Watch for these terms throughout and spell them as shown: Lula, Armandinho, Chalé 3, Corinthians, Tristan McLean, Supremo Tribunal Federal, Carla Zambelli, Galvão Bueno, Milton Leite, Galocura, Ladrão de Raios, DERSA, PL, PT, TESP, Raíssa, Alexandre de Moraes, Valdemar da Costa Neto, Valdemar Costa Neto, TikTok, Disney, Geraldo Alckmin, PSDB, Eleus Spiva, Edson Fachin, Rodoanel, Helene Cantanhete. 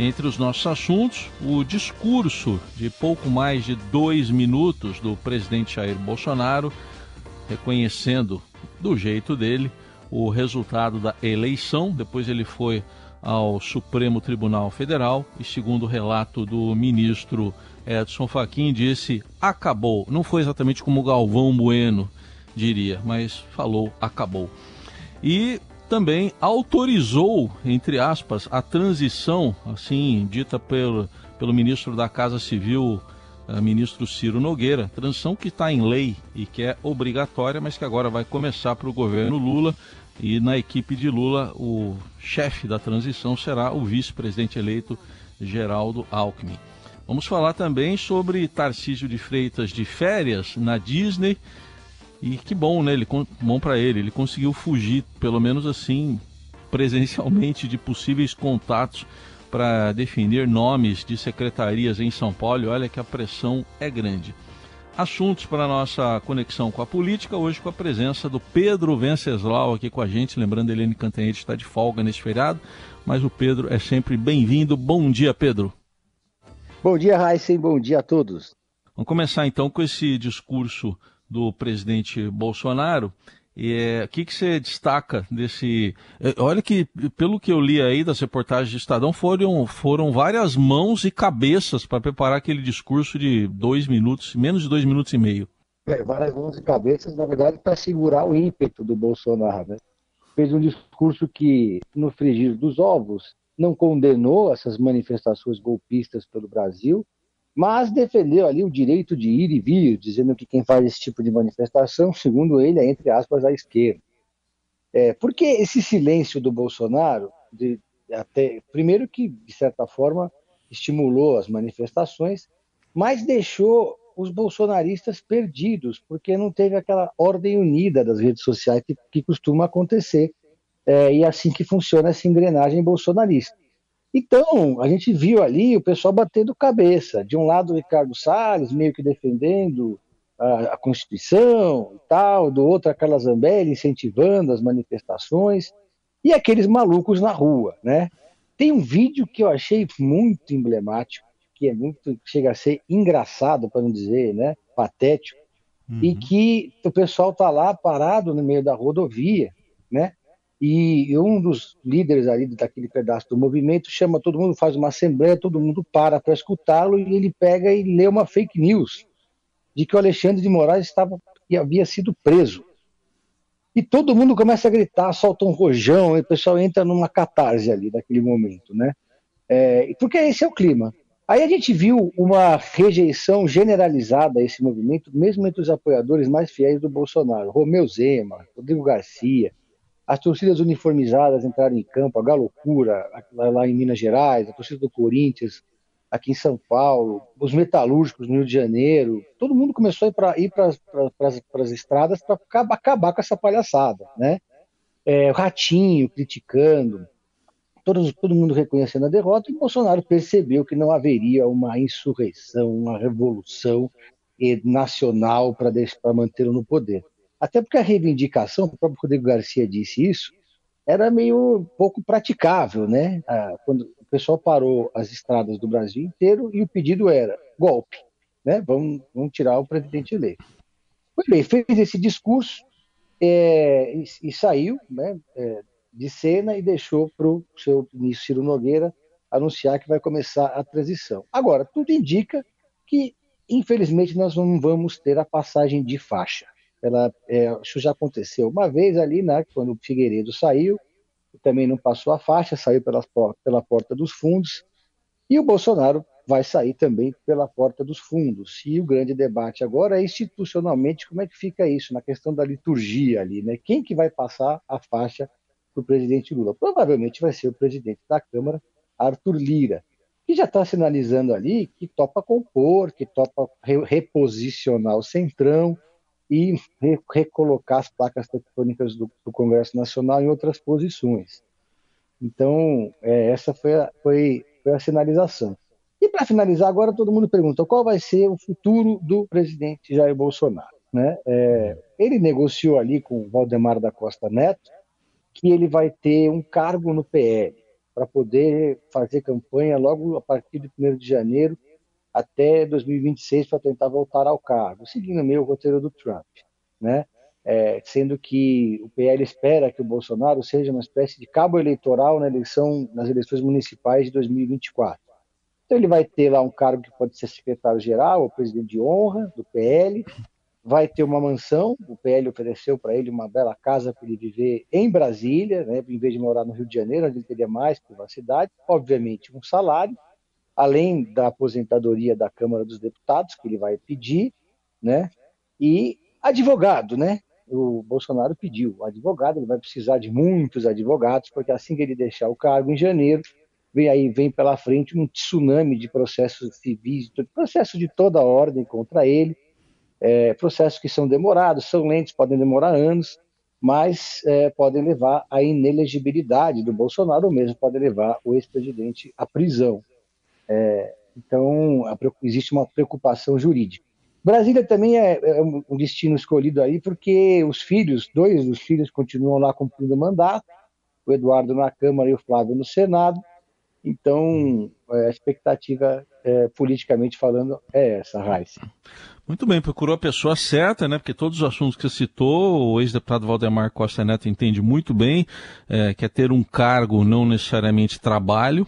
Entre os nossos assuntos, o discurso de pouco mais de 2 minutos do presidente Jair Bolsonaro, reconhecendo do jeito dele o resultado da eleição. Depois ele foi ao Supremo Tribunal Federal e, segundo o relato do ministro Edson Fachin, disse acabou. Não foi exatamente como Galvão Bueno diria, mas falou acabou. E também autorizou, entre aspas, a transição, assim, dita pelo ministro da Casa Civil, ministro Ciro Nogueira, transição que está em lei e que é obrigatória, mas que agora vai começar para o governo Lula, e na equipe de Lula o chefe da transição será o vice-presidente eleito Geraldo Alckmin. Vamos falar também sobre Tarcísio de Freitas de férias na Disney. E que bom, né? Bom para ele. Ele conseguiu fugir, pelo menos assim, presencialmente, de possíveis contatos para definir nomes de secretarias em São Paulo. E olha que a pressão é grande. Assuntos para a nossa conexão com a política, hoje com a presença do Pedro Venceslau aqui com a gente. Lembrando, Helene Cantanhete está de folga nesse feriado, mas o Pedro é sempre bem-vindo. Bom dia, Pedro. Bom dia, Raíssa, e bom dia a todos. Vamos começar então com esse discurso do presidente Bolsonaro. O que você destaca desse... Olha que, pelo que eu li aí das reportagens do Estadão, foram várias mãos e cabeças para preparar aquele discurso de 2 minutos, menos de 2 minutos e meio. Várias mãos e cabeças, na verdade, para segurar o ímpeto do Bolsonaro, né? Fez um discurso que, no frigir dos ovos, não condenou essas manifestações golpistas pelo Brasil, mas defendeu ali o direito de ir e vir, dizendo que quem faz esse tipo de manifestação, segundo ele, é, entre aspas, a esquerda. Porque esse silêncio do Bolsonaro, primeiro que, de certa forma, estimulou as manifestações, mas deixou os bolsonaristas perdidos, porque não teve aquela ordem unida das redes sociais que costuma acontecer, e assim que funciona essa engrenagem bolsonarista. Então, a gente viu ali o pessoal batendo cabeça. De um lado, o Ricardo Salles, meio que defendendo a Constituição e tal. Do outro, a Carla Zambelli, incentivando as manifestações. E aqueles malucos na rua, né? Tem um vídeo que eu achei muito emblemático, que chega a ser engraçado, para não dizer, né? Patético. Uhum. E que o pessoal tá lá parado no meio da rodovia, né? E um dos líderes ali daquele pedaço do movimento chama todo mundo, faz uma assembleia, todo mundo para escutá-lo, e ele pega e lê uma fake news de que o Alexandre de Moraes havia sido preso. E todo mundo começa a gritar, solta um rojão, e o pessoal entra numa catarse ali naquele momento, né? Porque esse é o clima. Aí a gente viu uma rejeição generalizada a esse movimento, mesmo entre os apoiadores mais fiéis do Bolsonaro. Romeu Zema, Rodrigo Garcia. As torcidas uniformizadas entraram em campo, a Galocura, lá em Minas Gerais, a torcida do Corinthians, aqui em São Paulo, os metalúrgicos no Rio de Janeiro, todo mundo começou a ir para as estradas para acabar com essa palhaçada, né? O Ratinho criticando, todo mundo reconhecendo a derrota, e Bolsonaro percebeu que não haveria uma insurreição, uma revolução nacional para mantê-lo no poder. Até porque a reivindicação, o próprio Rodrigo Garcia disse isso, era meio pouco praticável, né? Quando o pessoal parou as estradas do Brasil inteiro e o pedido era golpe, né? Vamos tirar o presidente eleito. Pois bem, fez esse discurso e saiu, né, de cena, e deixou para o seu ministro Ciro Nogueira anunciar que vai começar a transição. Agora, tudo indica que, infelizmente, nós não vamos ter a passagem de faixa. Isso já aconteceu uma vez ali, né, quando o Figueiredo saiu, também não passou a faixa, saiu pela porta dos fundos, e o Bolsonaro vai sair também pela porta dos fundos. E o grande debate agora é institucionalmente como é que fica isso, na questão da liturgia ali, né? Quem que vai passar a faixa para o presidente Lula? Provavelmente vai ser o presidente da Câmara, Arthur Lira, que já está sinalizando ali que topa compor, que topa reposicionar o centrão, e recolocar as placas tectônicas do Congresso Nacional em outras posições. Então, essa foi a sinalização. E para finalizar, agora todo mundo pergunta qual vai ser o futuro do presidente Jair Bolsonaro, né? Ele negociou ali com o Valdemar da Costa Neto que ele vai ter um cargo no PL, para poder fazer campanha logo a partir de 1º de janeiro até 2026 para tentar voltar ao cargo, seguindo meio o roteiro do Trump, né? Sendo que o PL espera que o Bolsonaro seja uma espécie de cabo eleitoral nas eleições municipais de 2024. Então ele vai ter lá um cargo que pode ser secretário-geral ou presidente de honra do PL, vai ter uma mansão, o PL ofereceu para ele uma bela casa para ele viver em Brasília, né, em vez de morar no Rio de Janeiro, onde ele teria mais privacidade, obviamente um salário, além da aposentadoria da Câmara dos Deputados, que ele vai pedir, né, e advogado, né? O Bolsonaro pediu advogado, ele vai precisar de muitos advogados, porque assim que ele deixar o cargo em janeiro, vem pela frente um tsunami de processos civis, processos de toda ordem contra ele, processos que são demorados, são lentos, podem demorar anos, mas podem levar à inelegibilidade do Bolsonaro, ou mesmo podem levar o ex-presidente à prisão. Então, existe uma preocupação jurídica. Brasília também é um destino escolhido aí porque dois dos filhos continuam lá cumprindo o mandato, o Eduardo na Câmara e o Flávio no Senado. Então, a expectativa, politicamente falando, é essa, Raíssa. Muito bem, procurou a pessoa certa, né? Porque todos os assuntos que citou, o ex-deputado Valdemar Costa Neto entende muito bem, quer ter um cargo, não necessariamente trabalho,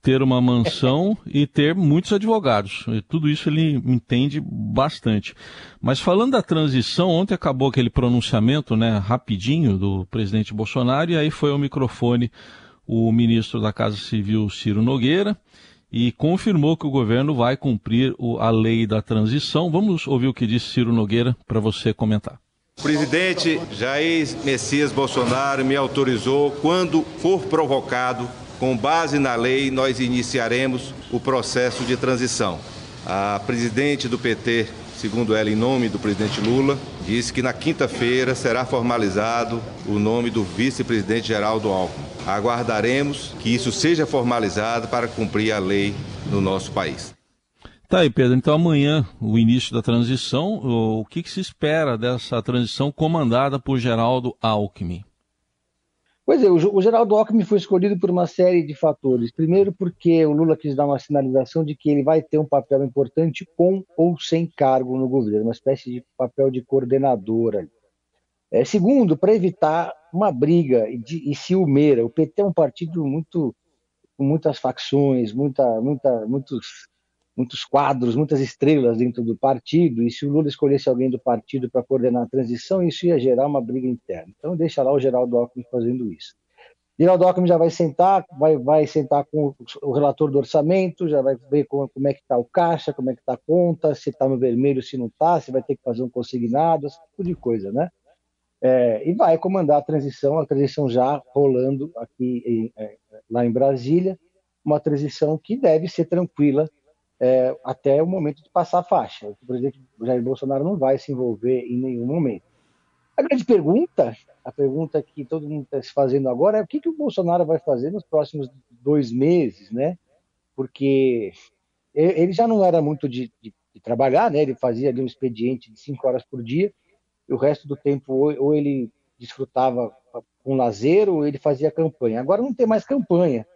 ter uma mansão e ter muitos advogados. E tudo isso ele entende bastante. Mas falando da transição, ontem acabou aquele pronunciamento, né, rapidinho do presidente Bolsonaro, e aí foi ao microfone o ministro da Casa Civil, Ciro Nogueira, e confirmou que o governo vai cumprir a lei da transição. Vamos ouvir o que disse Ciro Nogueira para você comentar. O presidente Jair Messias Bolsonaro me autorizou, quando for provocado, com base na lei, nós iniciaremos o processo de transição. A presidente do PT, segundo ela, em nome do presidente Lula, disse que na quinta-feira será formalizado o nome do vice-presidente Geraldo Alckmin. Aguardaremos que isso seja formalizado para cumprir a lei no nosso país. Tá aí, Pedro. Então amanhã o início da transição. O que se espera dessa transição comandada por Geraldo Alckmin? Pois é, o Geraldo Alckmin foi escolhido por uma série de fatores. Primeiro porque o Lula quis dar uma sinalização de que ele vai ter um papel importante com ou sem cargo no governo, uma espécie de papel de coordenador ali. Segundo, para evitar uma briga e ciumeira. O PT é um partido com muitas facções, muitos quadros, muitas estrelas dentro do partido, e se o Lula escolhesse alguém do partido para coordenar a transição, isso ia gerar uma briga interna. Então deixa lá o Geraldo Alckmin fazendo isso. Geraldo Alckmin já vai sentar, vai sentar com o relator do orçamento, já vai ver como é que está o caixa, como é que está a conta, se está no vermelho, se não está, se vai ter que fazer um consignado, esse tipo de coisa, né? E vai comandar a transição já rolando aqui lá em Brasília, uma transição que deve ser tranquila, até o momento de passar a faixa. O presidente Jair Bolsonaro não vai se envolver em nenhum momento. A grande pergunta, a pergunta que todo mundo está se fazendo agora é o que o Bolsonaro vai fazer nos próximos 2 meses, né? Porque ele já não era muito de trabalhar, né? Ele fazia ali um expediente de 5 horas por dia, e o resto do tempo ou ele desfrutava com lazer ou ele fazia campanha. Agora não tem mais campanha.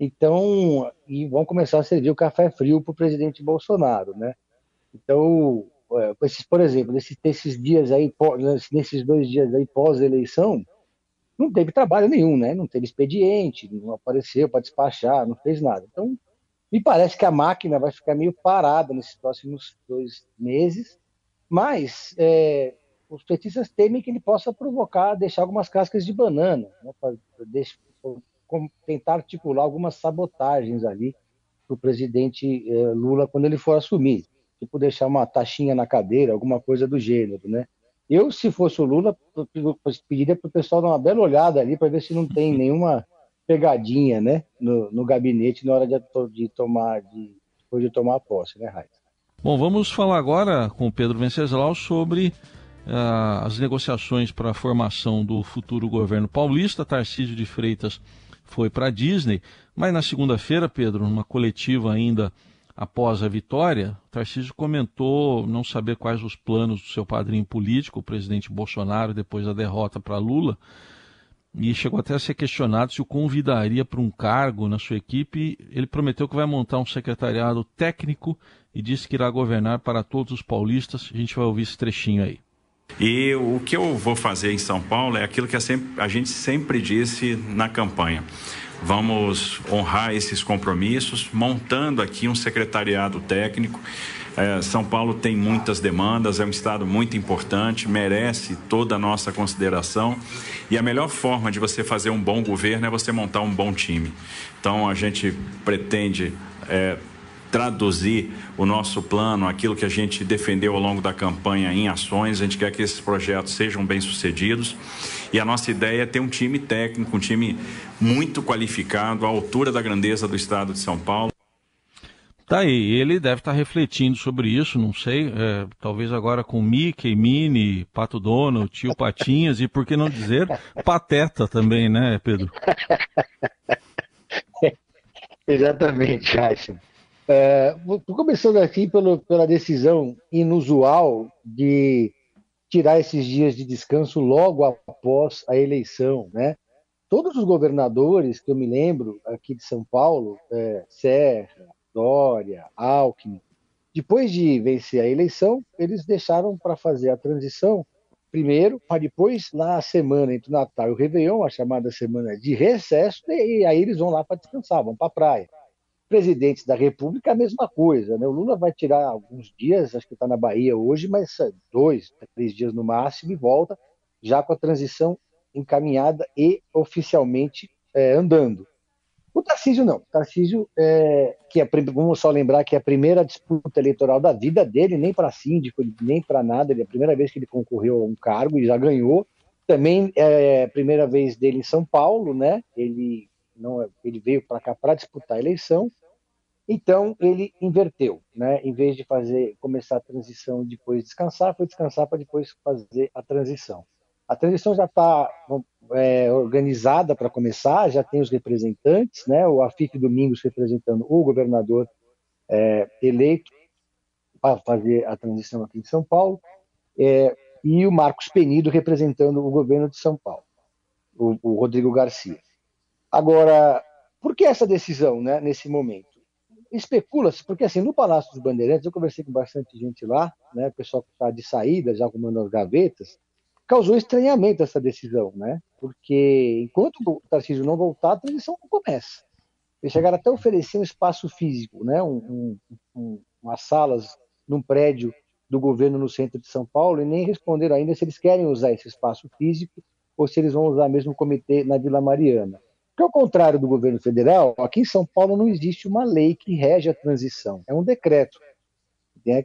Então, e vão começar a servir o café frio para o presidente Bolsonaro, né? Então, por exemplo, nesses 2 dias aí pós-eleição, não teve trabalho nenhum, né? Não teve expediente, não apareceu para despachar, não fez nada. Então, me parece que a máquina vai ficar meio parada nesses próximos 2 meses, mas os petistas temem que ele possa provocar, deixar algumas cascas de banana, né? Tentar articular algumas sabotagens ali para o presidente Lula quando ele for assumir, tipo deixar uma taxinha na cadeira, alguma coisa do gênero, né? Eu, se fosse o Lula, pediria para o pessoal dar uma bela olhada ali para ver se não tem nenhuma pegadinha, né, no gabinete na hora de tomar a posse, né, Raíssa? Bom, vamos falar agora com o Pedro Venceslau sobre as negociações para a formação do futuro governo paulista. Tarcísio de Freitas foi para a Disney, mas na segunda-feira, Pedro, numa coletiva ainda após a vitória, Tarcísio comentou não saber quais os planos do seu padrinho político, o presidente Bolsonaro, depois da derrota para Lula, e chegou até a ser questionado se o convidaria para um cargo na sua equipe. Ele prometeu que vai montar um secretariado técnico e disse que irá governar para todos os paulistas. A gente vai ouvir esse trechinho aí. E o que eu vou fazer em São Paulo é aquilo que a gente sempre disse na campanha. Vamos honrar esses compromissos, montando aqui um secretariado técnico. São Paulo tem muitas demandas, é um estado muito importante, merece toda a nossa consideração. E a melhor forma de você fazer um bom governo é você montar um bom time. Então, a gente pretende traduzir o nosso plano, aquilo que a gente defendeu ao longo da campanha em ações. A gente quer que esses projetos sejam bem-sucedidos e a nossa ideia é ter um time técnico, um time muito qualificado, à altura da grandeza do estado de São Paulo. Tá aí, ele deve estar refletindo sobre isso, não sei, talvez agora com Mickey, Minnie, Pato Donald, Tio Patinhas e, por que não dizer, Pateta também, né, Pedro? Exatamente, Raíssa. Começando aqui pela decisão inusual de tirar esses dias de descanso logo após a eleição, né? Todos os governadores que eu me lembro aqui de São Paulo, Serra, Dória, Alckmin, depois de vencer a eleição, eles deixaram para fazer a transição primeiro, para depois, na semana entre o Natal e o Réveillon, a chamada semana de recesso, e aí eles vão lá para descansar, vão para a praia. Presidentes da República, a mesma coisa, né? O Lula vai tirar alguns dias, acho que está na Bahia hoje, mas 2, 3 dias no máximo, e volta já com a transição encaminhada e oficialmente andando. O Tarcísio não. O Tarcísio, vamos só lembrar que é a primeira disputa eleitoral da vida dele, nem para síndico, nem para nada, é a primeira vez que ele concorreu a um cargo e já ganhou. Também é a primeira vez dele em São Paulo, né? Ele veio para cá para disputar a eleição. Então, ele inverteu, né? Em vez de começar a transição e depois descansar, foi descansar para depois fazer a transição. A transição já está organizada para começar, já tem os representantes, né? O Afif Domingos representando o governador eleito para fazer a transição aqui em São Paulo, e o Marcos Penido representando o governo de São Paulo, o Rodrigo Garcia. Agora, por que essa decisão, né, nesse momento? Especula-se, porque assim, no Palácio dos Bandeirantes, eu conversei com bastante gente lá, né, o pessoal que está de saída, já arrumando as gavetas, causou estranhamento essa decisão, né? Porque enquanto o Tarcísio não voltar, a transição não começa. Eles chegaram até a oferecer um espaço físico, né, umas salas num prédio do governo no centro de São Paulo, e nem responderam ainda se eles querem usar esse espaço físico ou se eles vão usar mesmo o comitê na Vila Mariana. Porque, ao contrário do governo federal, aqui em São Paulo não existe uma lei que rege a transição, é um decreto.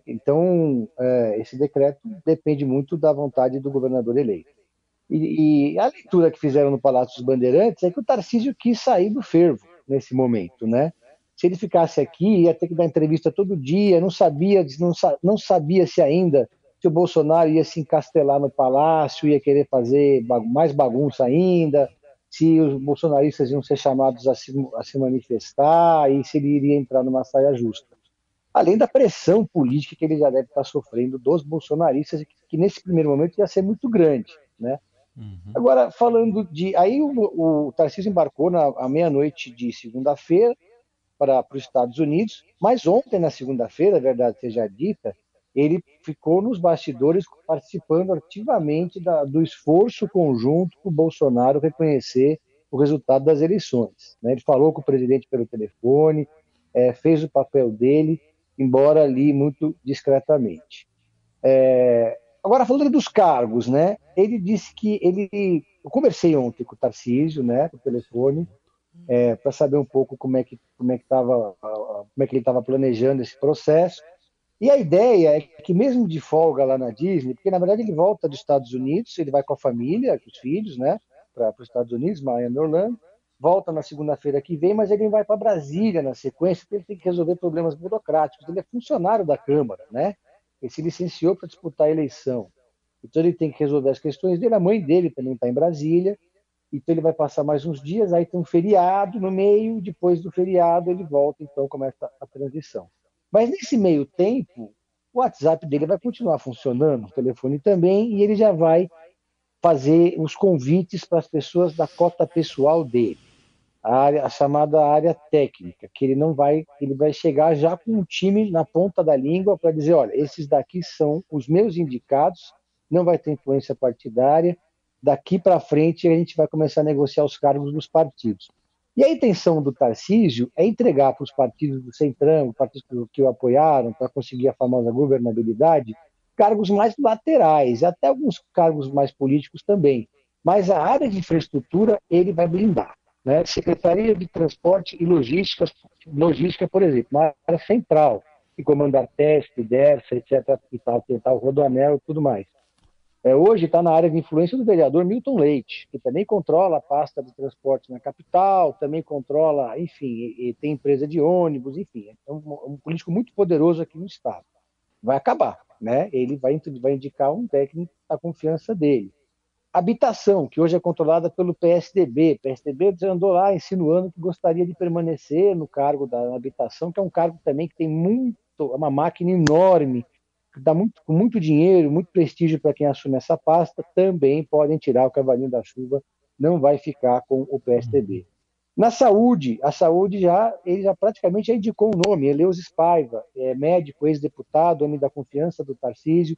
Então, esse decreto depende muito da vontade do governador eleito. E a leitura que fizeram no Palácio dos Bandeirantes é que o Tarcísio quis sair do fervo nesse momento, né? Se ele ficasse aqui, ia ter que dar entrevista todo dia, não sabia se ainda se o Bolsonaro ia se encastelar no Palácio, ia querer fazer mais bagunça ainda, se os bolsonaristas iam ser chamados a se manifestar e se ele iria entrar numa saia justa. Além da pressão política que ele já deve estar sofrendo dos bolsonaristas, que nesse primeiro momento ia ser muito grande, né? Uhum. Agora, aí o Tarcísio embarcou à meia-noite de segunda-feira para os Estados Unidos, mas ontem, na segunda-feira, a verdade seja dita, ele ficou nos bastidores participando ativamente do esforço conjunto para o Bolsonaro reconhecer o resultado das eleições, né? Ele falou com o presidente pelo telefone, fez o papel dele, embora ali muito discretamente. Agora, falando dos cargos, né? Ele disse que eu conversei ontem com o Tarcísio, né, por telefone, para saber um pouco como é que ele estava planejando esse processo. E a ideia é que, mesmo de folga lá na Disney, porque na verdade ele volta dos Estados Unidos, ele vai com a família, com os filhos, né, para os Estados Unidos, Miami, Orlando, volta na segunda-feira que vem, mas ele vai para Brasília na sequência, porque ele tem que resolver problemas burocráticos. Ele é funcionário da Câmara, né? Ele se licenciou para disputar a eleição. Então ele tem que resolver as questões dele, a mãe dele também está em Brasília, então ele vai passar mais uns dias, aí tem um feriado no meio, depois do feriado ele volta, então começa a transição. Mas nesse meio tempo, o WhatsApp dele vai continuar funcionando, o telefone também, e ele já vai fazer os convites para as pessoas da cota pessoal dele, a chamada área técnica, que ele vai chegar já com um time na ponta da língua para dizer, olha, esses daqui são os meus indicados, não vai ter influência partidária, daqui para frente a gente vai começar a negociar os cargos dos partidos. E a intenção do Tarcísio é entregar para os partidos do Centrão, partidos que o apoiaram, para conseguir a famosa governabilidade, cargos mais laterais, até alguns cargos mais políticos também. Mas a área de infraestrutura ele vai blindar, né? Secretaria de Transporte e Logística, por exemplo, uma área central, que comanda a TESP, DERSA, etc., e tal, o Rodoanel e tudo mais. Hoje está na área de influência do vereador Milton Leite, que também controla a pasta de transporte na capital, também controla, enfim, e tem empresa de ônibus, enfim. É um político muito poderoso aqui no estado. Vai acabar, né? Ele vai indicar um técnico da confiança dele. Habitação, que hoje é controlada pelo PSDB. O PSDB andou lá insinuando que gostaria de permanecer no cargo da habitação, que é um cargo também que tem uma máquina enorme, dá muito dinheiro, muito prestígio para quem assume essa pasta, também podem tirar o cavalinho da chuva, não vai ficar com o PSDB. Na saúde, ele já praticamente indicou o nome, Eleus Spiva, médico, ex-deputado, homem da confiança do Tarcísio,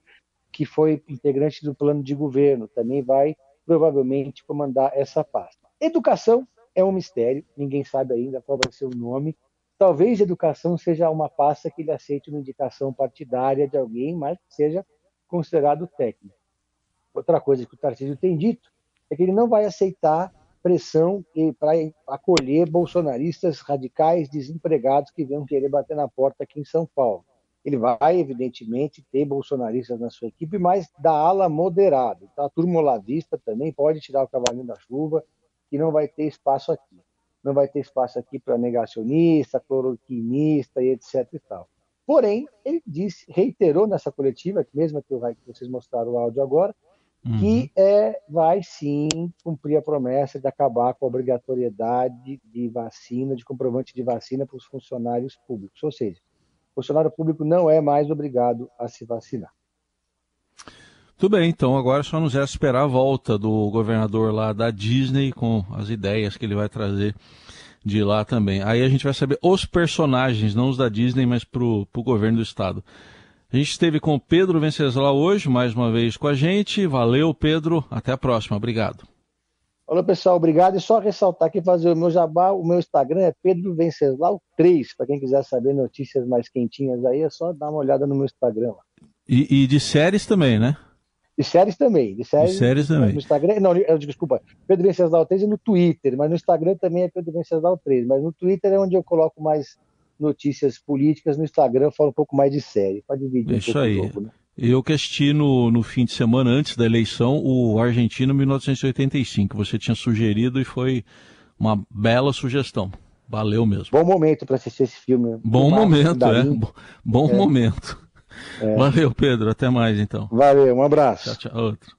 que foi integrante do plano de governo, também vai provavelmente comandar essa pasta. Educação é um mistério, ninguém sabe ainda qual vai ser o nome. Talvez educação seja uma pasta que ele aceite uma indicação partidária de alguém, mas que seja considerado técnico. Outra coisa que o Tarcísio tem dito é que ele não vai aceitar pressão para acolher bolsonaristas radicais desempregados que vão querer bater na porta aqui em São Paulo. Ele vai, evidentemente, ter bolsonaristas na sua equipe, mas da ala moderada. Então, a turma olavista também pode tirar o cavalinho da chuva, que não vai ter espaço aqui. Não vai ter espaço aqui para negacionista, cloroquinista e etc. e tal. Porém, ele reiterou nessa coletiva, mesmo que vocês mostraram o áudio agora, que vai sim cumprir a promessa de acabar com a obrigatoriedade de vacina, de comprovante de vacina para os funcionários públicos. Ou seja, o funcionário público não é mais obrigado a se vacinar. Tudo bem, então agora só nos resta esperar a volta do governador lá da Disney com as ideias que ele vai trazer de lá também. Aí a gente vai saber os personagens, não os da Disney, mas pro governo do estado. A gente esteve com o Pedro Venceslau hoje, mais uma vez com a gente. Valeu, Pedro. Até a próxima. Obrigado. Olá, pessoal. Obrigado. E só ressaltar aqui, fazer o meu jabá. O meu Instagram é Pedro Venceslau 3. Para quem quiser saber notícias mais quentinhas aí, é só dar uma olhada no meu Instagram lá. E de séries também, né? De séries também. No Instagram, não, desculpa, Pedro Venceslau 3 é no Twitter, mas no Instagram também é Pedro Venceslau 3, mas no Twitter é onde eu coloco mais notícias políticas, no Instagram eu falo um pouco mais de série, para dividir um pouco aí. Novo, né? Eu que assisti no fim de semana, antes da eleição, o Argentino 1985, você tinha sugerido e foi uma bela sugestão, valeu mesmo. Bom momento para assistir esse filme. Bom momento. Valeu, Pedro. Até mais, então. Valeu, um abraço. Tchau, tchau. Outro.